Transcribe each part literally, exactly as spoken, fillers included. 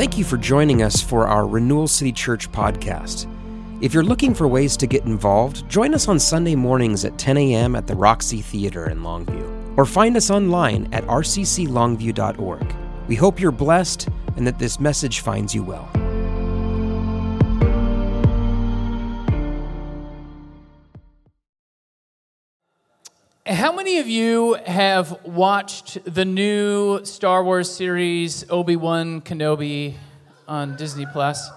Thank you for joining us for our Renewal City Church podcast. If you're looking for ways to get involved, join us on Sunday mornings at ten a.m. at the Roxy Theater in Longview, or find us online at r c c longview dot org. We hope you're blessed and that this message finds you well. How many of you have watched the new Star Wars series, Obi-Wan Kenobi, on Disney Plus?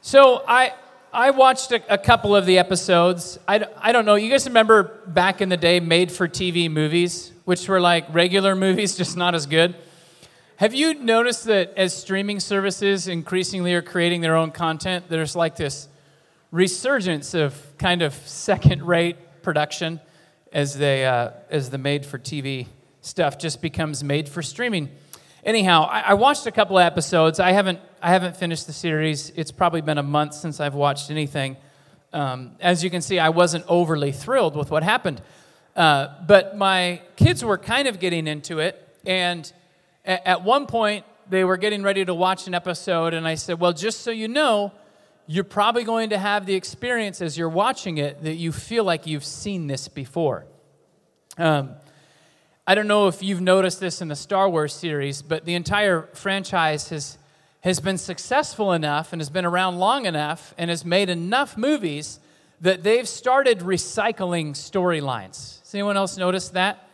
So I I watched a, a couple of the episodes. I, I don't know, you guys remember back in the day made-for-T V movies, which were like regular movies, just not as good? Have you noticed that as streaming services increasingly are creating their own content, there's like this resurgence of kind of second-rate production? As they, uh, as the made-for-T V stuff just becomes made for streaming. Anyhow, I, I watched a couple of episodes. I haven't, I haven't finished the series. It's probably been a month since I've watched anything. Um, as you can see, I wasn't overly thrilled with what happened, uh, but my kids were kind of getting into it. And a- at one point, they were getting ready to watch an episode, and I said, "Well, just so you know, you're probably going to have the experience as you're watching it that you feel like you've seen this before." Um, I don't know if you've noticed this in the Star Wars series, but the entire franchise has, has been successful enough and has been around long enough and has made enough movies that they've started recycling storylines. Has anyone else noticed that?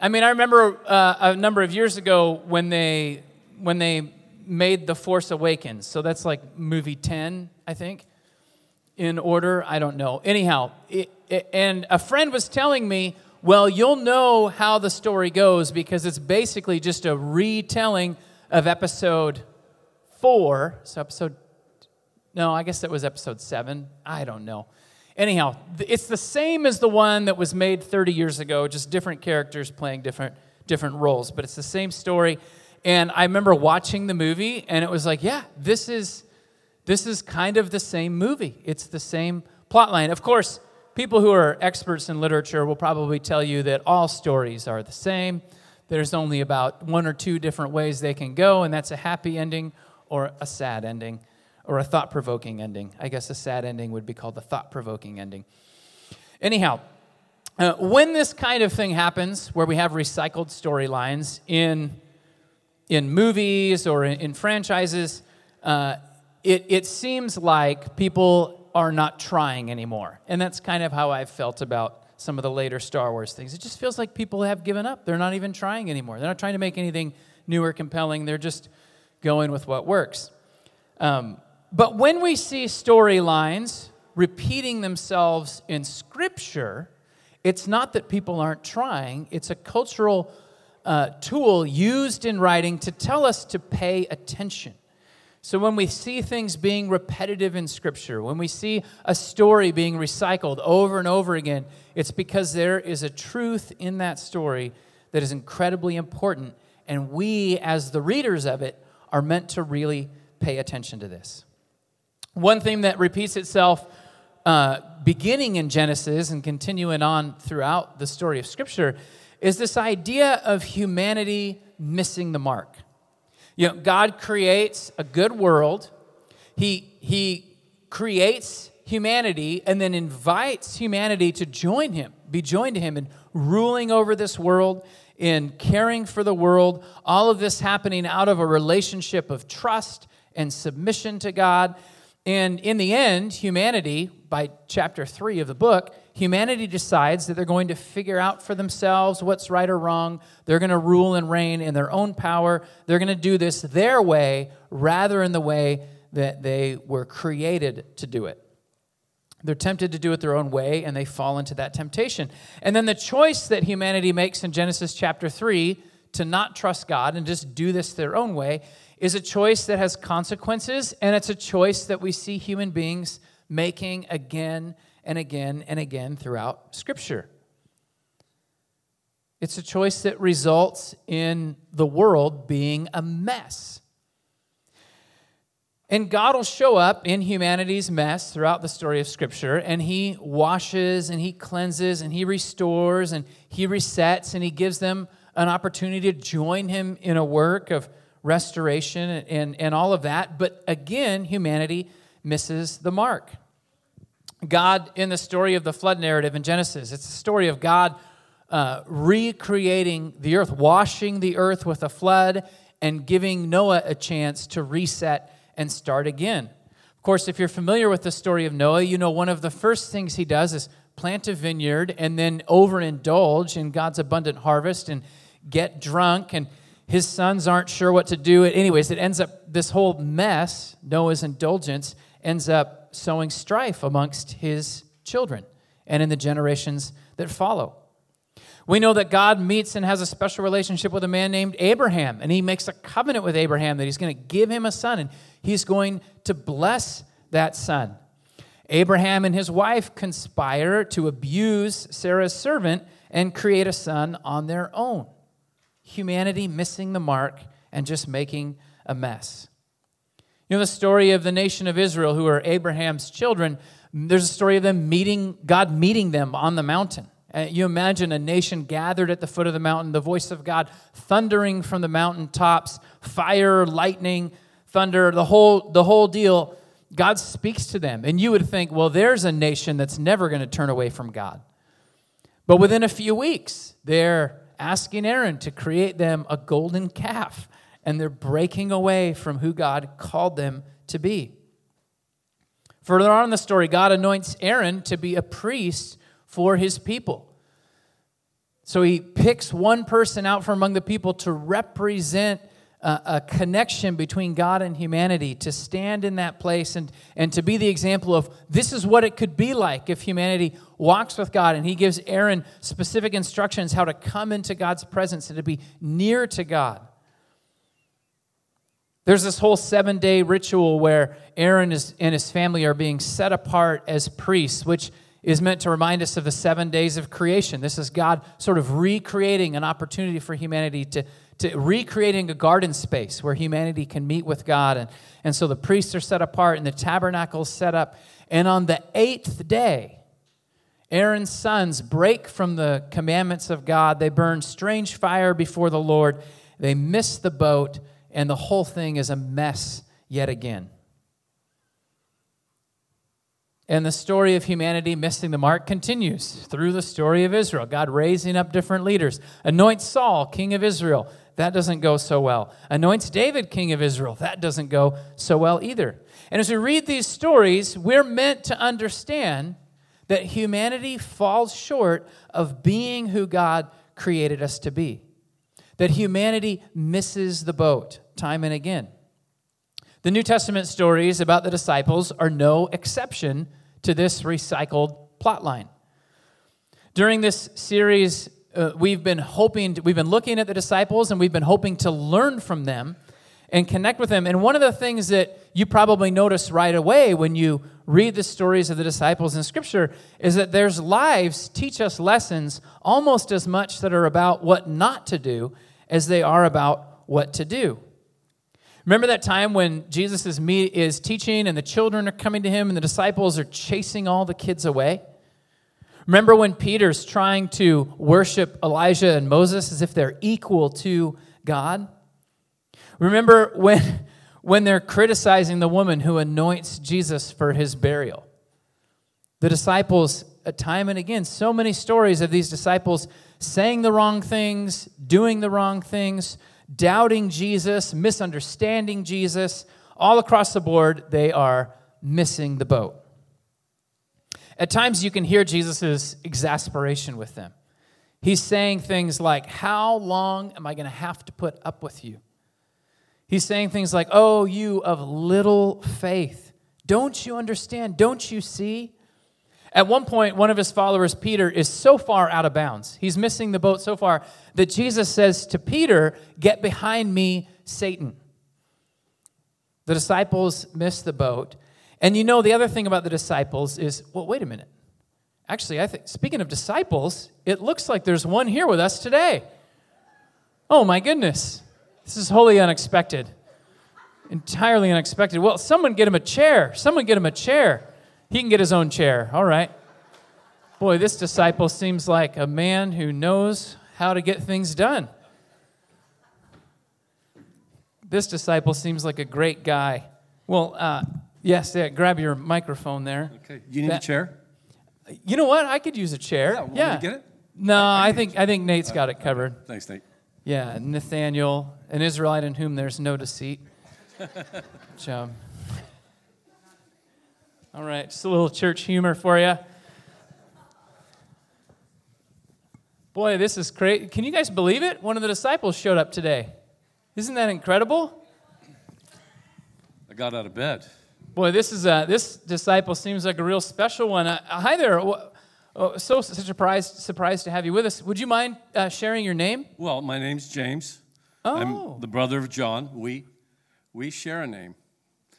I mean, I remember uh, a number of years ago when they when they... made The Force Awakens. So that's like movie ten, I think, in order. I don't know. Anyhow, it, it, and a friend was telling me, well, you'll know how the story goes because it's basically just a retelling of episode four. So episode, no, I guess that was episode seven. I don't know. Anyhow, it's the same as the one that was made thirty years ago, just different characters playing different different roles, but it's the same story. And I remember watching the movie, and it was like, yeah, this is this is kind of the same movie. It's the same plot line. Of course, people who are experts in literature will probably tell you that all stories are the same. There's only about one or two different ways they can go, and that's a happy ending or a sad ending or a thought-provoking ending. I guess a sad ending would be called the thought-provoking ending. Anyhow, uh, when this kind of thing happens, where we have recycled storylines in... in movies or in franchises, uh, it, it seems like people are not trying anymore. And that's kind of how I've felt about some of the later Star Wars things. It just feels like people have given up. They're not even trying anymore. They're not trying to make anything new or compelling. They're just going with what works. Um, but when we see storylines repeating themselves in Scripture, it's not that people aren't trying. It's a cultural Uh, tool used in writing to tell us to pay attention. So when we see things being repetitive in Scripture, when we see a story being recycled over and over again, it's because there is a truth in that story that is incredibly important, and we, as the readers of it, are meant to really pay attention to this. One theme that repeats itself uh, beginning in Genesis and continuing on throughout the story of Scripture is this idea of humanity missing the mark. You know, God creates a good world. He, he creates humanity and then invites humanity to join him, be joined to him in ruling over this world, in caring for the world, all of this happening out of a relationship of trust and submission to God. And in the end, humanity, by chapter three of the book, humanity decides that they're going to figure out for themselves what's right or wrong. They're going to rule and reign in their own power. They're going to do this their way rather than the way that they were created to do it. They're tempted to do it their own way, and they fall into that temptation. And then the choice that humanity makes in Genesis chapter three to not trust God and just do this their own way is a choice that has consequences, and it's a choice that we see human beings making again and again and again throughout Scripture. It's a choice that results in the world being a mess. And God will show up in humanity's mess throughout the story of Scripture, and He washes, and He cleanses, and He restores, and He resets, and He gives them an opportunity to join Him in a work of restoration and, and all of that. But again, humanity misses the mark. God, in the story of the flood narrative in Genesis, it's the story of God uh, recreating the earth, washing the earth with a flood, and giving Noah a chance to reset and start again. Of course, if you're familiar with the story of Noah, you know one of the first things he does is plant a vineyard and then overindulge in God's abundant harvest and get drunk, and his sons aren't sure what to do. Anyways, it ends up this whole mess, Noah's indulgence, ends up sowing strife amongst his children and in the generations that follow. We know that God meets and has a special relationship with a man named Abraham, and he makes a covenant with Abraham that he's going to give him a son, and he's going to bless that son. Abraham and his wife conspire to abuse Sarah's servant and create a son on their own. Humanity missing the mark and just making a mess. You know the story of the nation of Israel, who are Abraham's children. There's a story of them meeting, God meeting them on the mountain. You imagine a nation gathered at the foot of the mountain, the voice of God thundering from the mountaintops, fire, lightning, thunder, the whole the whole deal. God speaks to them. And you would think, well, there's a nation that's never going to turn away from God. But within a few weeks, they're asking Aaron to create them a golden calf, and they're breaking away from who God called them to be. Further on in the story, God anoints Aaron to be a priest for his people. So he picks one person out from among the people to represent a, a connection between God and humanity, to stand in that place and, and to be the example of this is what it could be like if humanity walks with God. And he gives Aaron specific instructions how to come into God's presence and to be near to God. There's this whole seven-day ritual where Aaron is, and his family are being set apart as priests, which is meant to remind us of the seven days of creation. This is God sort of recreating an opportunity for humanity to, to recreating a garden space where humanity can meet with God. And, and so the priests are set apart and the tabernacle's set up. And on the eighth day, Aaron's sons break from the commandments of God. They burn strange fire before the Lord. They miss the boat, and the whole thing is a mess yet again. And the story of humanity missing the mark continues through the story of Israel. God raising up different leaders. Anoints Saul, king of Israel. That doesn't go so well. Anoints David, king of Israel. That doesn't go so well either. And as we read these stories, we're meant to understand that humanity falls short of being who God created us to be. That humanity misses the boat time and again. The New Testament stories about the disciples are no exception to this recycled plotline. During this series, uh, we've been hoping, to, we've been looking at the disciples, and we've been hoping to learn from them and connect with them. And one of the things that you probably notice right away when you read the stories of the disciples in Scripture is that their lives teach us lessons almost as much that are about what not to do as they are about what to do. Remember that time when Jesus is, me, is teaching and the children are coming to him and the disciples are chasing all the kids away? Remember when Peter's trying to worship Elijah and Moses as if they're equal to God? Remember when, when they're criticizing the woman who anoints Jesus for his burial? The disciples, time and again, so many stories of these disciples saying the wrong things, doing the wrong things, doubting Jesus, misunderstanding Jesus. All across the board, they are missing the boat. At times, you can hear Jesus' exasperation with them. He's saying things like, how long am I going to have to put up with you? He's saying things like, oh, you of little faith. Don't you understand? Don't you see? At one point, one of his followers, Peter, is so far out of bounds. He's missing the boat so far that Jesus says to Peter, get behind me, Satan. The disciples miss the boat. And you know, the other thing about the disciples is, well, wait a minute. Actually, I think, speaking of disciples, it looks like there's one here with us today. Oh, my goodness. This is wholly unexpected. Entirely unexpected. Well, someone get him a chair. Someone get him a chair. He can get his own chair. All right. Boy, this disciple seems like a man who knows how to get things done. this disciple seems like a great guy. Well, uh, yes, yeah, grab your microphone there. Okay. You need that, a chair? You know what? I could use a chair. Yeah, want yeah. me to get it? No, I, I, I think I think Nate's uh, got it covered. Uh, thanks, Nate. Yeah, Nathaniel, an Israelite in whom there's no deceit. Which, um, all right, just a little church humor for you. Boy, this is crazy. Can you guys believe it? One of the disciples showed up today. Isn't that incredible? I got out of bed. Boy, this is a, this disciple seems like a real special one. Uh, hi there. Oh, so surprised surprised to have you with us. Would you mind uh, sharing your name? Well, my name's James. Oh. I'm the brother of John. We we share a name.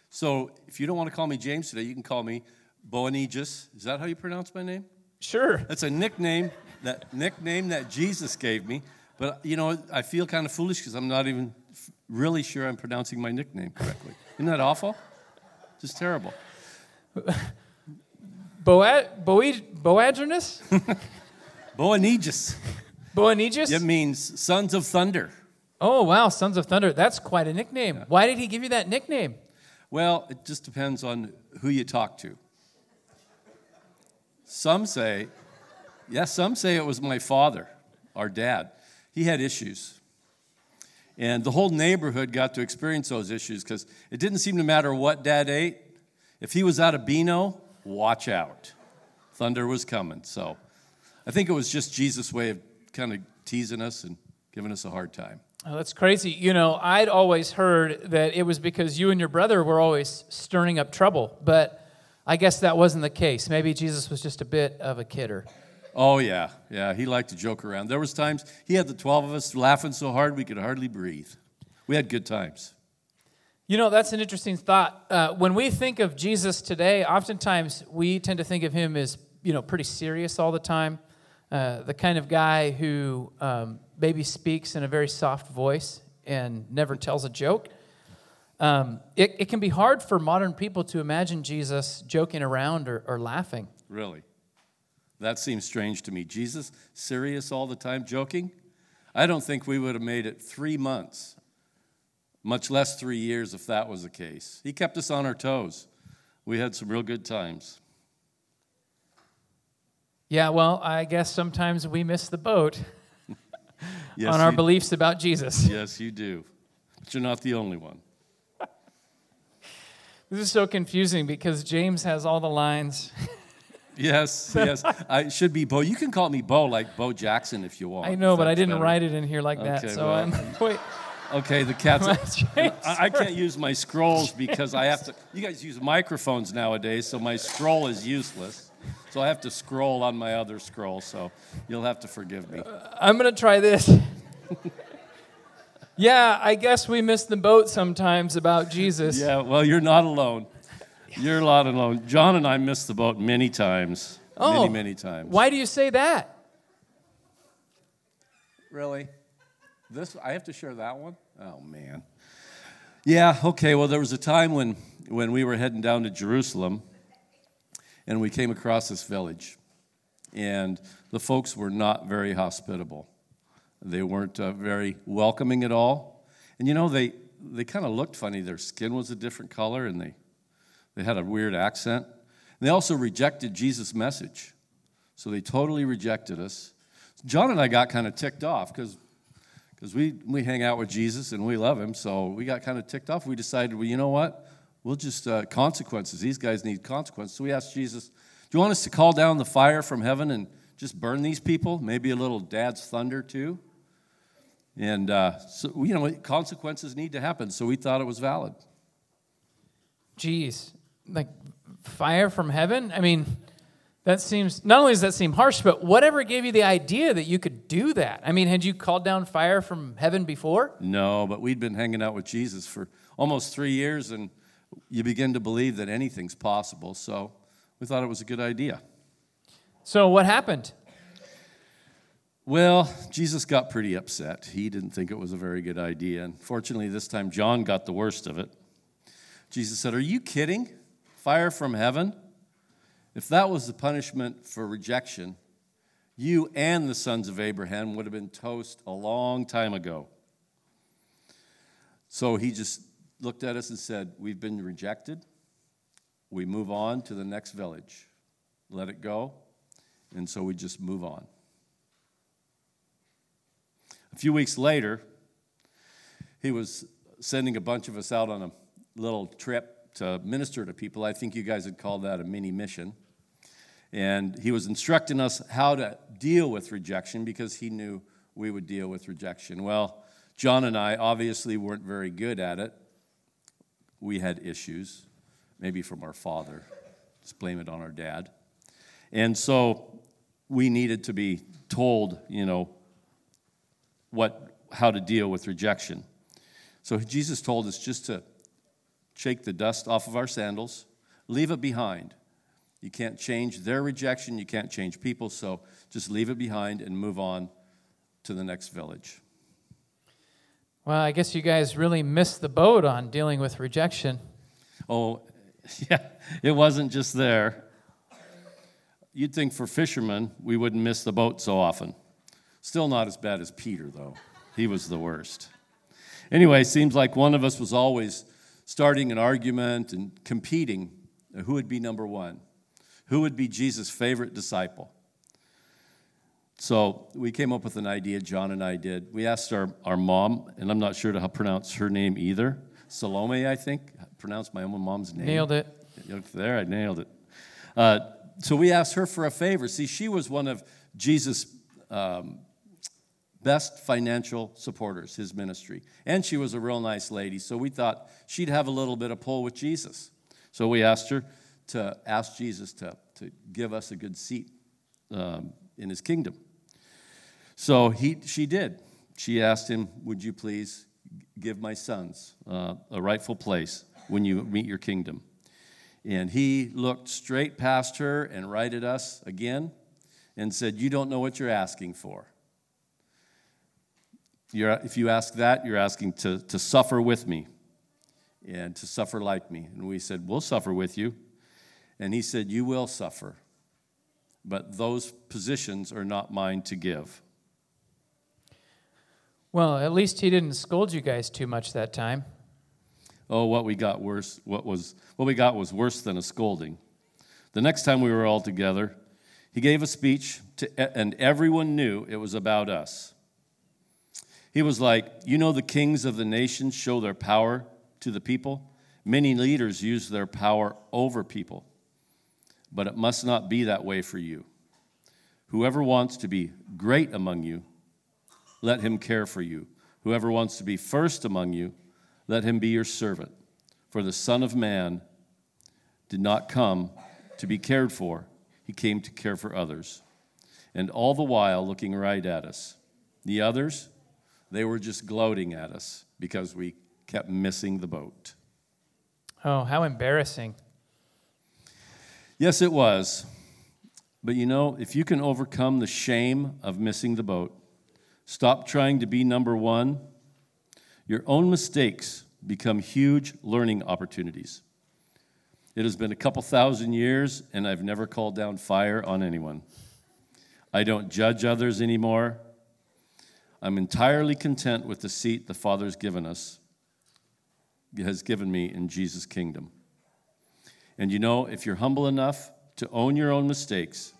So if you don't want to call me James today, you can call me Boanerges. Is that how you pronounce my name? Sure. That's a nickname that nickname that Jesus gave me. But, you know, I feel kind of foolish because I'm not even really sure I'm pronouncing my nickname correctly. Isn't that awful? Just terrible. Boa, Boe, Boanerges? Boanerges. Boanerges? It means sons of thunder. Oh, wow, sons of thunder. That's quite a nickname. Yeah. Why did he give you that nickname? Well, it just depends on who you talk to. Some say, yes, yeah, some say it was my father, our dad. He had issues. And the whole neighborhood got to experience those issues because it didn't seem to matter what dad ate. If he was out of Beano, watch out. Thunder was coming. So I think it was just Jesus' way of kind of teasing us and giving us a hard time. Oh, that's crazy. You know, I'd always heard that it was because you and your brother were always stirring up trouble, but I guess that wasn't the case. Maybe Jesus was just a bit of a kidder. Oh, yeah. Yeah, he liked to joke around. There was times he had the twelve of us laughing so hard we could hardly breathe. We had good times. You know, that's an interesting thought. Uh, when we think of Jesus today, oftentimes we tend to think of him as, you know, pretty serious all the time, uh, the kind of guy who um, maybe speaks in a very soft voice and never tells a joke. Um, it, it can be hard for modern people to imagine Jesus joking around or, or laughing. Really? That seems strange to me. Jesus, serious all the time, joking? I don't think we would have made it three months. Much less three years if that was the case. He kept us on our toes. We had some real good times. Yeah, well, I guess sometimes we miss the boat yes, on our beliefs do. about Jesus. Yes, you do. But you're not the only one. This is so confusing because James has all the lines. Yes, yes. I should be Bo. You can call me Bo, like Bo Jackson if you want. I know, but I didn't better. write it in here like okay, that. So well, I'm wait. Okay, the cat's... I, I can't use my scrolls because I have to... You guys use microphones nowadays, so my scroll is useless. So I have to scroll on my other scroll, so you'll have to forgive me. Uh, I'm going to try this. Yeah, I guess we miss the boat sometimes about Jesus. Yeah, well, you're not alone. You're not alone. John and I missed the boat many times. Oh, many, many times. Why do you say that? Really? This I have to share that one? Oh, man. Yeah, okay, well, there was a time when, when we were heading down to Jerusalem, and we came across this village, and the folks were not very hospitable. They weren't uh, very welcoming at all. And, you know, they, they kind of looked funny. Their skin was a different color, and they, they had a weird accent. And they also rejected Jesus' message, so they totally rejected us. John and I got kind of ticked off because... Because we, we hang out with Jesus and we love him, so we got kind of ticked off. We decided, well, you know what? We'll just, uh, consequences. These guys need consequences. So we asked Jesus, do you want us to call down the fire from heaven and just burn these people? Maybe a little dad's thunder too? And, uh, so, you know, consequences need to happen, so we thought it was valid. Jeez, like fire from heaven? I mean... That seems, not only does that seem harsh, but whatever gave you the idea that you could do that? I mean, had you called down fire from heaven before? No, but we'd been hanging out with Jesus for almost three years, and you begin to believe that anything's possible, so we thought it was a good idea. So what happened? Well, Jesus got pretty upset. He didn't think it was a very good idea, and fortunately this time John got the worst of it. Jesus said, "Are you kidding? Fire from heaven? If that was the punishment for rejection, you and the sons of Abraham would have been toast a long time ago." So he just looked at us and said, we've been rejected. We move on to the next village. Let it go. And so we just move on. A few weeks later, he was sending a bunch of us out on a little trip to minister to people. I think you guys would call that a mini mission. And he was instructing us how to deal with rejection because he knew we would deal with rejection. Well, John and I obviously weren't very good at it. We had issues, maybe from our father. Just blame it on our dad. And so we needed to be told, you know, what, how to deal with rejection. So Jesus told us just to shake the dust off of our sandals, leave it behind. You can't change their rejection, you can't change people, so just leave it behind and move on to the next village. Well, I guess you guys really missed the boat on dealing with rejection. Oh, yeah, it wasn't just there. You'd think for fishermen, we wouldn't miss the boat so often. Still not as bad as Peter, though. He was the worst. Anyway, seems like one of us was always starting an argument and competing who would be number one, who would be Jesus' favorite disciple. So we came up with an idea, John and I did. We asked our, our mom, and I'm not sure to pronounce her name either, Salome, I think. I pronounced my own mom's name. Nailed it. There, I nailed it. Uh, so we asked her for a favor. See, she was one of Jesus' um, best financial supporters, his ministry. And she was a real nice lady, so we thought she'd have a little bit of pull with Jesus. So we asked her to ask Jesus to, to give us a good seat um, in his kingdom. So he, she did. She asked him, would you please give my sons uh, a rightful place when you meet your kingdom? And he looked straight past her and right at us again and said, you don't know what you're asking for. You're, if you ask that, you're asking to, to suffer with me and to suffer like me. And we said, we'll suffer with you. And he said, you will suffer, but those positions are not mine to give. Well, at least he didn't scold you guys too much that time. Oh, what we got worse, what was what we got was worse than a scolding. The next time we were all together, he gave a speech to, and everyone knew it was about us. He was like, you know, the kings of the nations show their power to the people. Many leaders use their power over people. But it must not be that way for you. Whoever wants to be great among you, let him care for you. Whoever wants to be first among you, let him be your servant. For the Son of Man did not come to be cared for. He came to care for others. And all the while looking right at us. The others, they were just gloating at us because we kept missing the boat. Oh, how embarrassing. Yes, it was. But you know, if you can overcome the shame of missing the boat, stop trying to be number one, your own mistakes become huge learning opportunities. It has been a couple thousand years, and I've never called down fire on anyone. I don't judge others anymore. I'm entirely content with the seat the Father's given us, has given me in Jesus' kingdom. And you know, if you're humble enough to own your own mistakes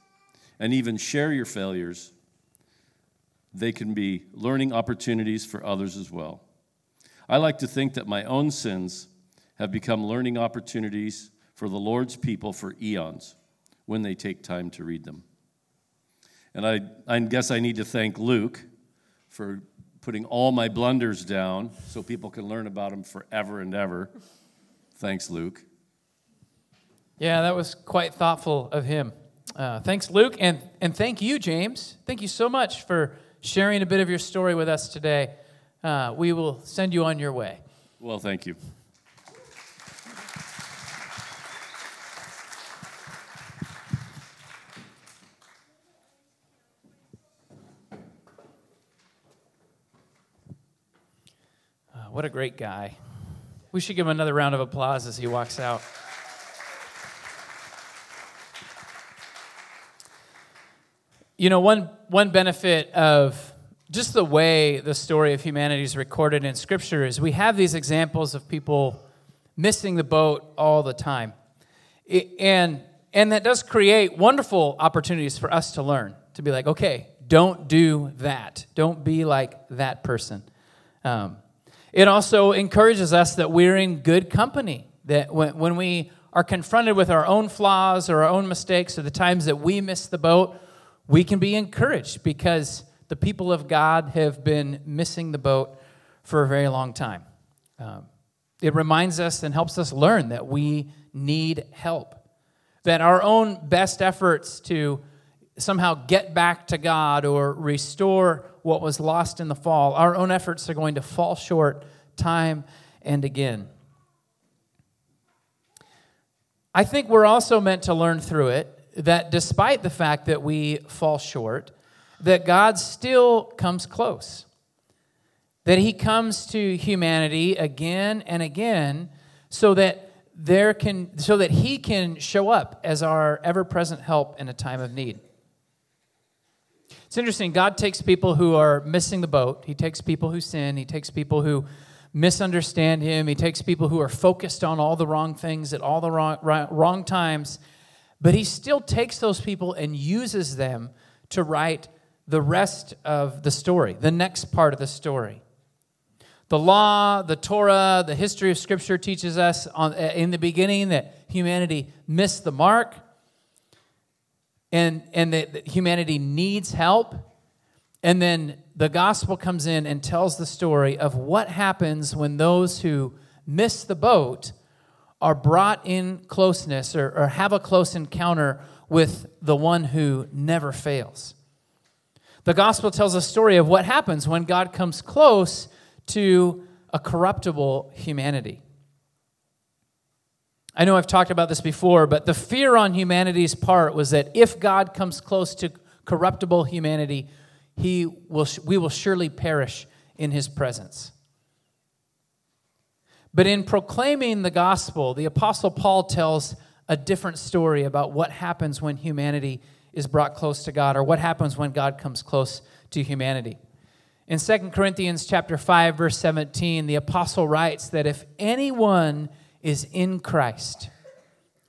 and even share your failures, they can be learning opportunities for others as well. I like to think that my own sins have become learning opportunities for the Lord's people for eons when they take time to read them. And I, I guess I need to thank Luke for putting all my blunders down so people can learn about them forever and ever. Thanks, Luke. Yeah, that was quite thoughtful of him. Uh, thanks, Luke, and, and thank you, James. Thank you so much for sharing a bit of your story with us today. Uh, we will send you on your way. Well, thank you. What a great guy. We should give him another round of applause as he walks out. You know, one one benefit of just the way the story of humanity is recorded in Scripture is we have these examples of people missing the boat all the time. It, and and that does create wonderful opportunities for us to learn, to be like, okay, don't do that. Don't be like that person. Um, it also encourages us that we're in good company, that when, when we are confronted with our own flaws or our own mistakes or the times that we miss the boat, we can be encouraged because the people of God have been missing the boat for a very long time. Um, it reminds us and helps us learn that we need help, that our own best efforts to somehow get back to God or restore what was lost in the fall, our own efforts are going to fall short time and again. I think we're also meant to learn through it that despite the fact that we fall short, that God still comes close, that he comes to humanity again and again so that there can so that he can show up as our ever-present help in a time of need. It's interesting, God takes people who are missing the boat. He takes people who sin. He takes people who misunderstand him. He takes people who are focused on all the wrong things at all the wrong, wrong times. But he still takes those people and uses them to write the rest of the story, the next part of the story. The law, the Torah, the history of Scripture teaches us on, in the beginning that humanity missed the mark. And, and that humanity needs help. And then the gospel comes in and tells the story of what happens when those who miss the boat are brought in closeness or, or have a close encounter with the one who never fails. The gospel tells a story of what happens when God comes close to a corruptible humanity. I know I've talked about this before, but the fear on humanity's part was that if God comes close to corruptible humanity, he will, we will surely perish in his presence. But in proclaiming the gospel, the Apostle Paul tells a different story about what happens when humanity is brought close to God, or what happens when God comes close to humanity. In Second Corinthians chapter five, verse seventeen, the Apostle writes that if anyone is in Christ.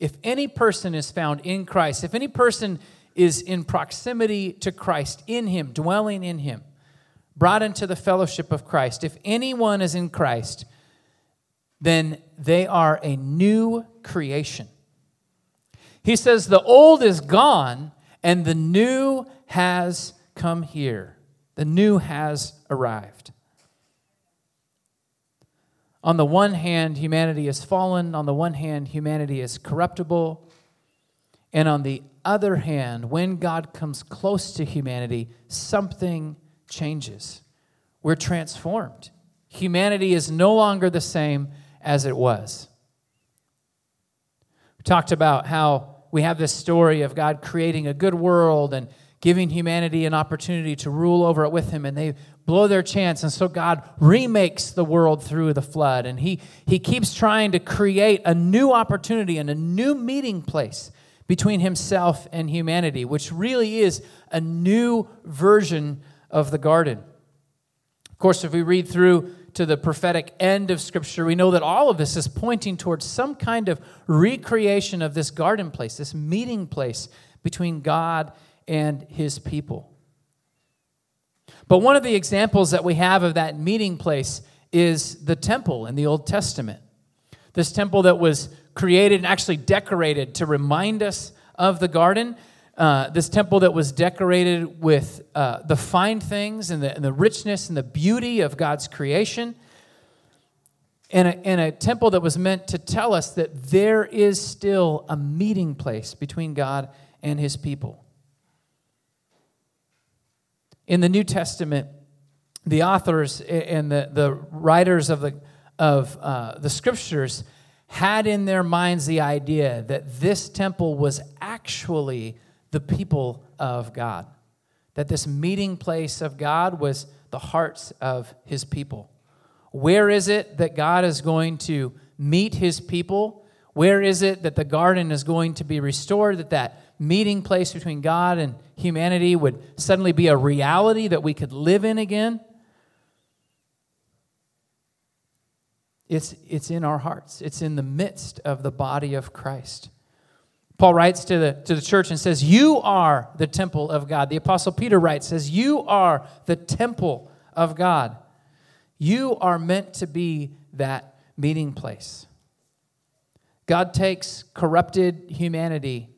If any person is found in Christ, if any person is in proximity to Christ, in him, dwelling in him, brought into the fellowship of Christ, if anyone is in Christ, then they are a new creation. He says the old is gone and the new has come here. The new has arrived. On the one hand, humanity is fallen. On the one hand, humanity is corruptible. And on the other hand, when God comes close to humanity, something changes. We're transformed. Humanity is no longer the same as it was. We talked about how we have this story of God creating a good world and giving humanity an opportunity to rule over it with him, and they blow their chance, and so God remakes the world through the flood, and he, he keeps trying to create a new opportunity and a new meeting place between himself and humanity, which really is a new version of the garden. Of course, if we read through to the prophetic end of Scripture, we know that all of this is pointing towards some kind of recreation of this garden place, this meeting place between God and his people. But one of the examples that we have of that meeting place is the temple in the Old Testament. This temple that was created and actually decorated to remind us of the garden. Uh, this temple that was decorated with uh, the fine things and the, and the richness and the beauty of God's creation. And a, and a temple that was meant to tell us that there is still a meeting place between God and his people. In the New Testament, the authors and the, the writers of the of uh, the Scriptures had in their minds the idea that this temple was actually the people of God, that this meeting place of God was the hearts of his people. Where is it that God is going to meet his people? Where is it that the garden is going to be restored, that that meeting place between God and humanity would suddenly be a reality that we could live in again. It's, it's in our hearts. It's in the midst of the body of Christ. Paul writes to the, to the church and says, you are the temple of God. The Apostle Peter writes, says, you are the temple of God. You are meant to be that meeting place. God takes corrupted humanity,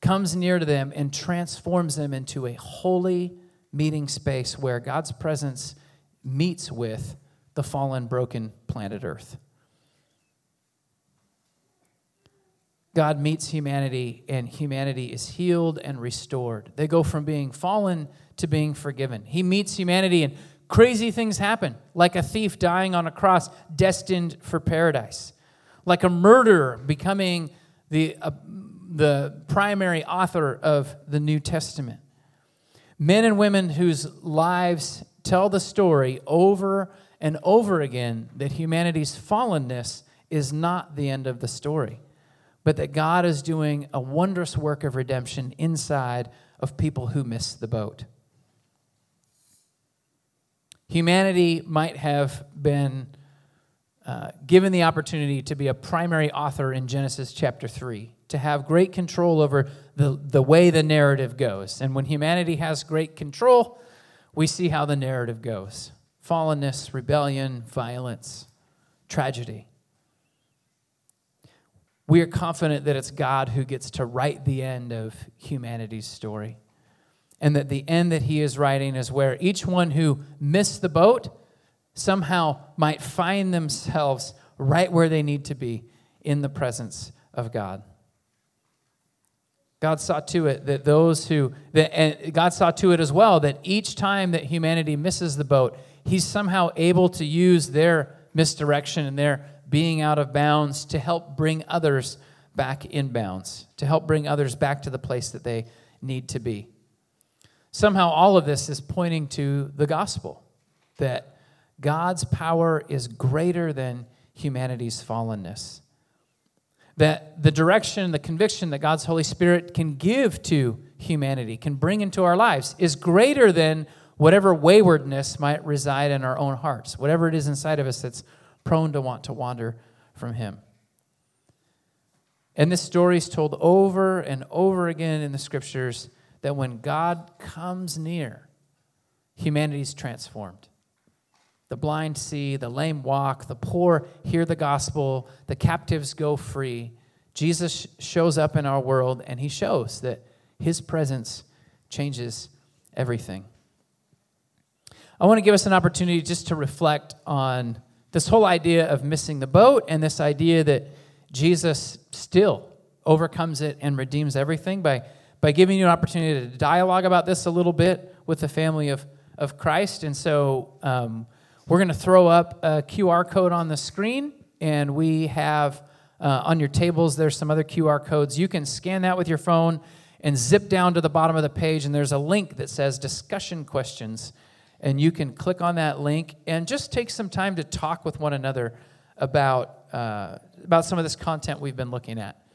comes near to them, and transforms them into a holy meeting space where God's presence meets with the fallen, broken planet Earth. God meets humanity, and humanity is healed and restored. They go from being fallen to being forgiven. He meets humanity, and crazy things happen, like a thief dying on a cross destined for paradise, like a murderer becoming the, uh, the primary author of the New Testament. Men and women whose lives tell the story over and over again that humanity's fallenness is not the end of the story, but that God is doing a wondrous work of redemption inside of people who miss the boat. Humanity might have been uh, given the opportunity to be a primary author in Genesis chapter three, to have great control over the, the way the narrative goes. And when humanity has great control, we see how the narrative goes. Fallenness, rebellion, violence, tragedy. We are confident that it's God who gets to write the end of humanity's story, and that the end that he is writing is where each one who missed the boat somehow might find themselves right where they need to be in the presence of God. God saw to it that those who, that, and God saw to it as well that each time that humanity misses the boat, he's somehow able to use their misdirection and their being out of bounds to help bring others back in bounds, to help bring others back to the place that they need to be. Somehow all of this is pointing to the gospel, that God's power is greater than humanity's fallenness, that the direction, the conviction that God's Holy Spirit can give to humanity, can bring into our lives, is greater than whatever waywardness might reside in our own hearts, whatever it is inside of us that's prone to want to wander from him. And this story is told over and over again in the Scriptures, that when God comes near, humanity's transformed. The blind see, the lame walk, the poor hear the gospel, the captives go free. Jesus shows up in our world, and he shows that his presence changes everything. I want to give us an opportunity just to reflect on this whole idea of missing the boat and this idea that Jesus still overcomes it and redeems everything by, by giving you an opportunity to dialogue about this a little bit with the family of, of Christ. And so um, we're going to throw up a Q R code on the screen, and we have uh, on your tables there's some other Q R codes. You can scan that with your phone and zip down to the bottom of the page, and there's a link that says discussion questions. And you can click on that link and just take some time to talk with one another about uh, about some of this content we've been looking at.